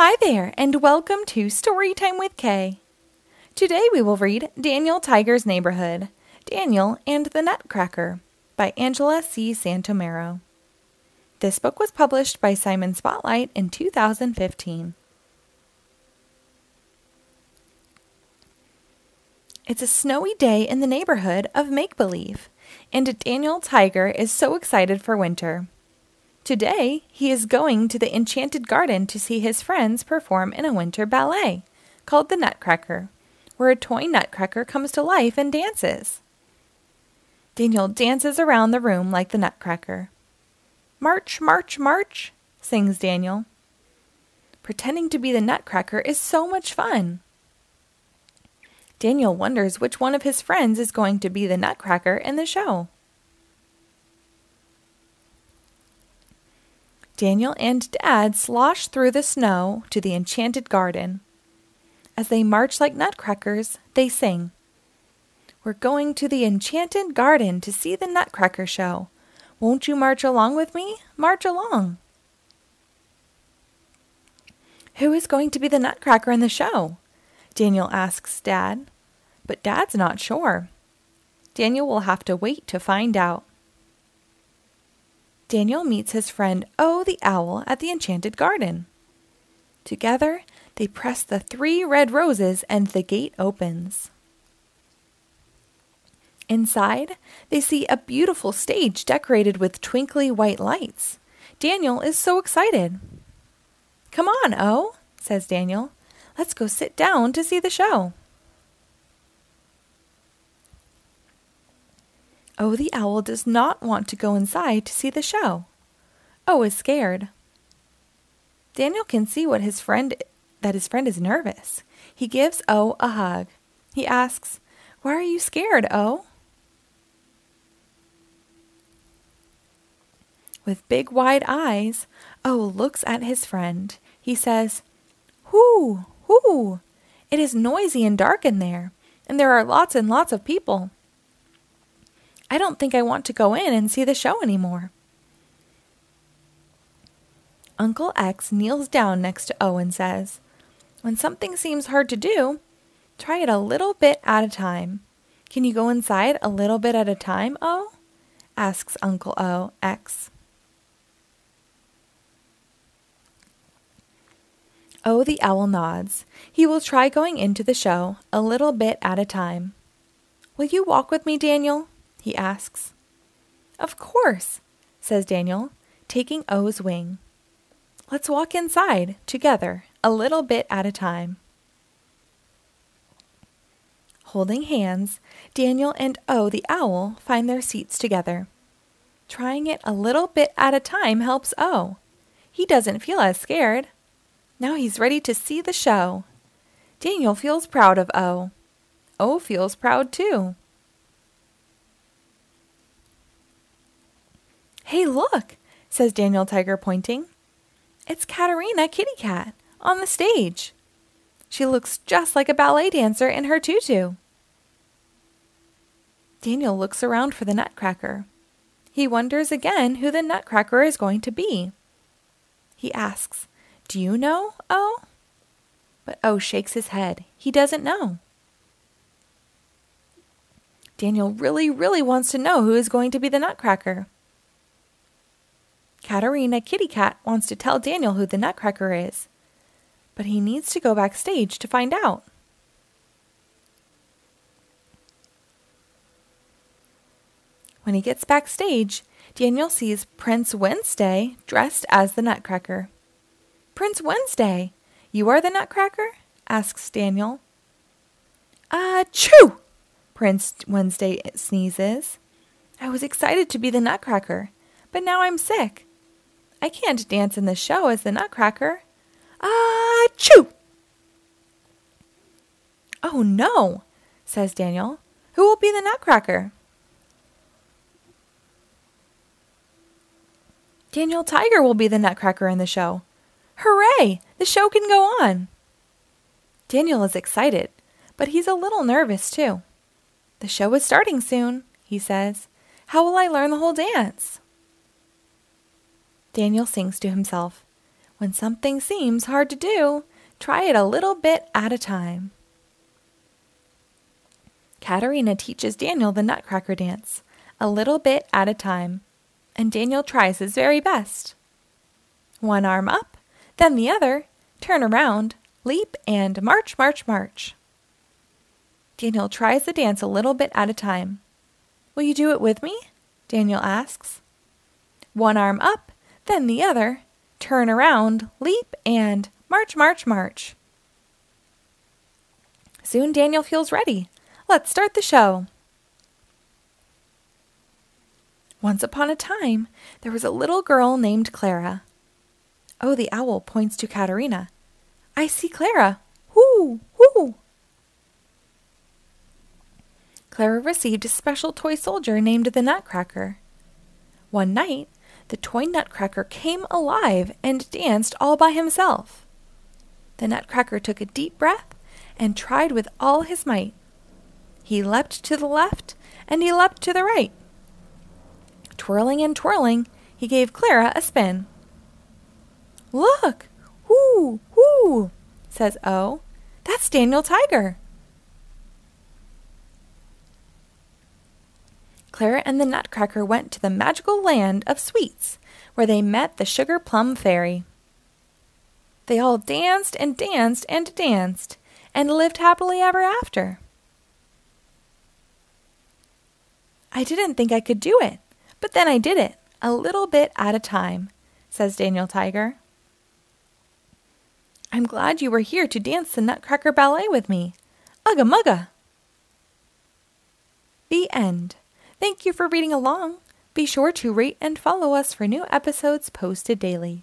Hi there, and welcome to Storytime with Kay. Today we will read Daniel Tiger's Neighborhood, Daniel and the Nutcracker by Angela C. Santomero. This book was published by Simon Spotlight in 2015. It's a snowy day in the neighborhood of Make Believe, and Daniel Tiger is so excited for winter. Today, he is going to the Enchanted Garden to see his friends perform in a winter ballet called the Nutcracker, where a toy nutcracker comes to life and dances. Daniel dances around the room like the nutcracker. "March, march, march," sings Daniel. Pretending to be the nutcracker is so much fun. Daniel wonders which one of his friends is going to be the nutcracker in the show. Daniel and Dad slosh through the snow to the Enchanted Garden. As they march like nutcrackers, they sing, "We're going to the Enchanted Garden to see the Nutcracker show. Won't you march along with me? March along." "Who is going to be the Nutcracker in the show?" Daniel asks Dad, but Dad's not sure. Daniel will have to wait to find out. Daniel meets his friend O the Owl at the Enchanted Garden. Together, they press the three red roses and the gate opens. Inside, they see a beautiful stage decorated with twinkly white lights. Daniel is so excited. "Come on, O," says Daniel. "Let's go sit down to see the show." O the Owl does not want to go inside to see the show. O is scared. Daniel can see that his friend is nervous. He gives O a hug. He asks, "Why are you scared, O?" With big wide eyes, O looks at his friend. He says, "Whoo, whoo, it is noisy and dark in there, and there are lots and lots of people. I don't think I want to go in and see the show anymore." Uncle X kneels down next to O and says, "When something seems hard to do, try it a little bit at a time. Can you go inside a little bit at a time, O?" asks Uncle O X. O the Owl nods. He will try going into the show a little bit at a time. "Will you walk with me, Daniel?" he asks. "Of course," says Daniel, taking O's wing. "Let's walk inside, together, a little bit at a time." Holding hands, Daniel and O the Owl find their seats together. Trying it a little bit at a time helps O. He doesn't feel as scared. Now he's ready to see the show. Daniel feels proud of O. O feels proud too. "Hey, look," says Daniel Tiger, pointing. "It's Katerina Kitty Cat on the stage. She looks just like a ballet dancer in her tutu." Daniel looks around for the nutcracker. He wonders again who the nutcracker is going to be. He asks, "Do you know, O?" But O shakes his head. He doesn't know. Daniel really wants to know who is going to be the nutcracker. Katerina Kitty Cat wants to tell Daniel who the Nutcracker is, but he needs to go backstage to find out. When he gets backstage, Daniel sees Prince Wednesday dressed as the Nutcracker. "Prince Wednesday, you are the Nutcracker?" asks Daniel. "Achoo!" Prince Wednesday sneezes. "I was excited to be the Nutcracker, but now I'm sick. I can't dance in the show as the Nutcracker. Achoo!" "Oh no," says Daniel. "Who will be the Nutcracker?" "Daniel Tiger will be the Nutcracker in the show. Hooray! The show can go on." Daniel is excited, but he's a little nervous too. "The show is starting soon," he says. "How will I learn the whole dance?" Daniel sings to himself, When something seems hard to do, try it a little bit at a time. Katerina teaches Daniel the Nutcracker dance, a little bit at a time, and Daniel tries his very best. One arm up, then the other, turn around, leap, and march, march, march. Daniel tries the dance a little bit at a time. "Will you do it with me?" Daniel asks. One arm up, then the other, turn around, leap, and march, march, march. Soon Daniel feels ready. Let's start the show. Once upon a time, there was a little girl named Clara. Oh, the owl points to Katerina. "I see Clara. Whoo, whoo." Clara received a special toy soldier named the Nutcracker. One night, the toy Nutcracker came alive and danced all by himself. The Nutcracker took a deep breath and tried with all his might. He leapt to the left and he leapt to the right. Twirling and twirling, he gave Clara a spin. "Look! Whoo! Whoo!" says O. "That's Daniel Tiger." Clara and the Nutcracker went to the magical land of sweets, where they met the Sugar Plum Fairy. They all danced and danced and danced, and lived happily ever after. "I didn't think I could do it, but then I did it, a little bit at a time," says Daniel Tiger. "I'm glad you were here to dance the Nutcracker Ballet with me. Ugga mugga!" The end. Thank you for reading along. Be sure to rate and follow us for new episodes posted daily.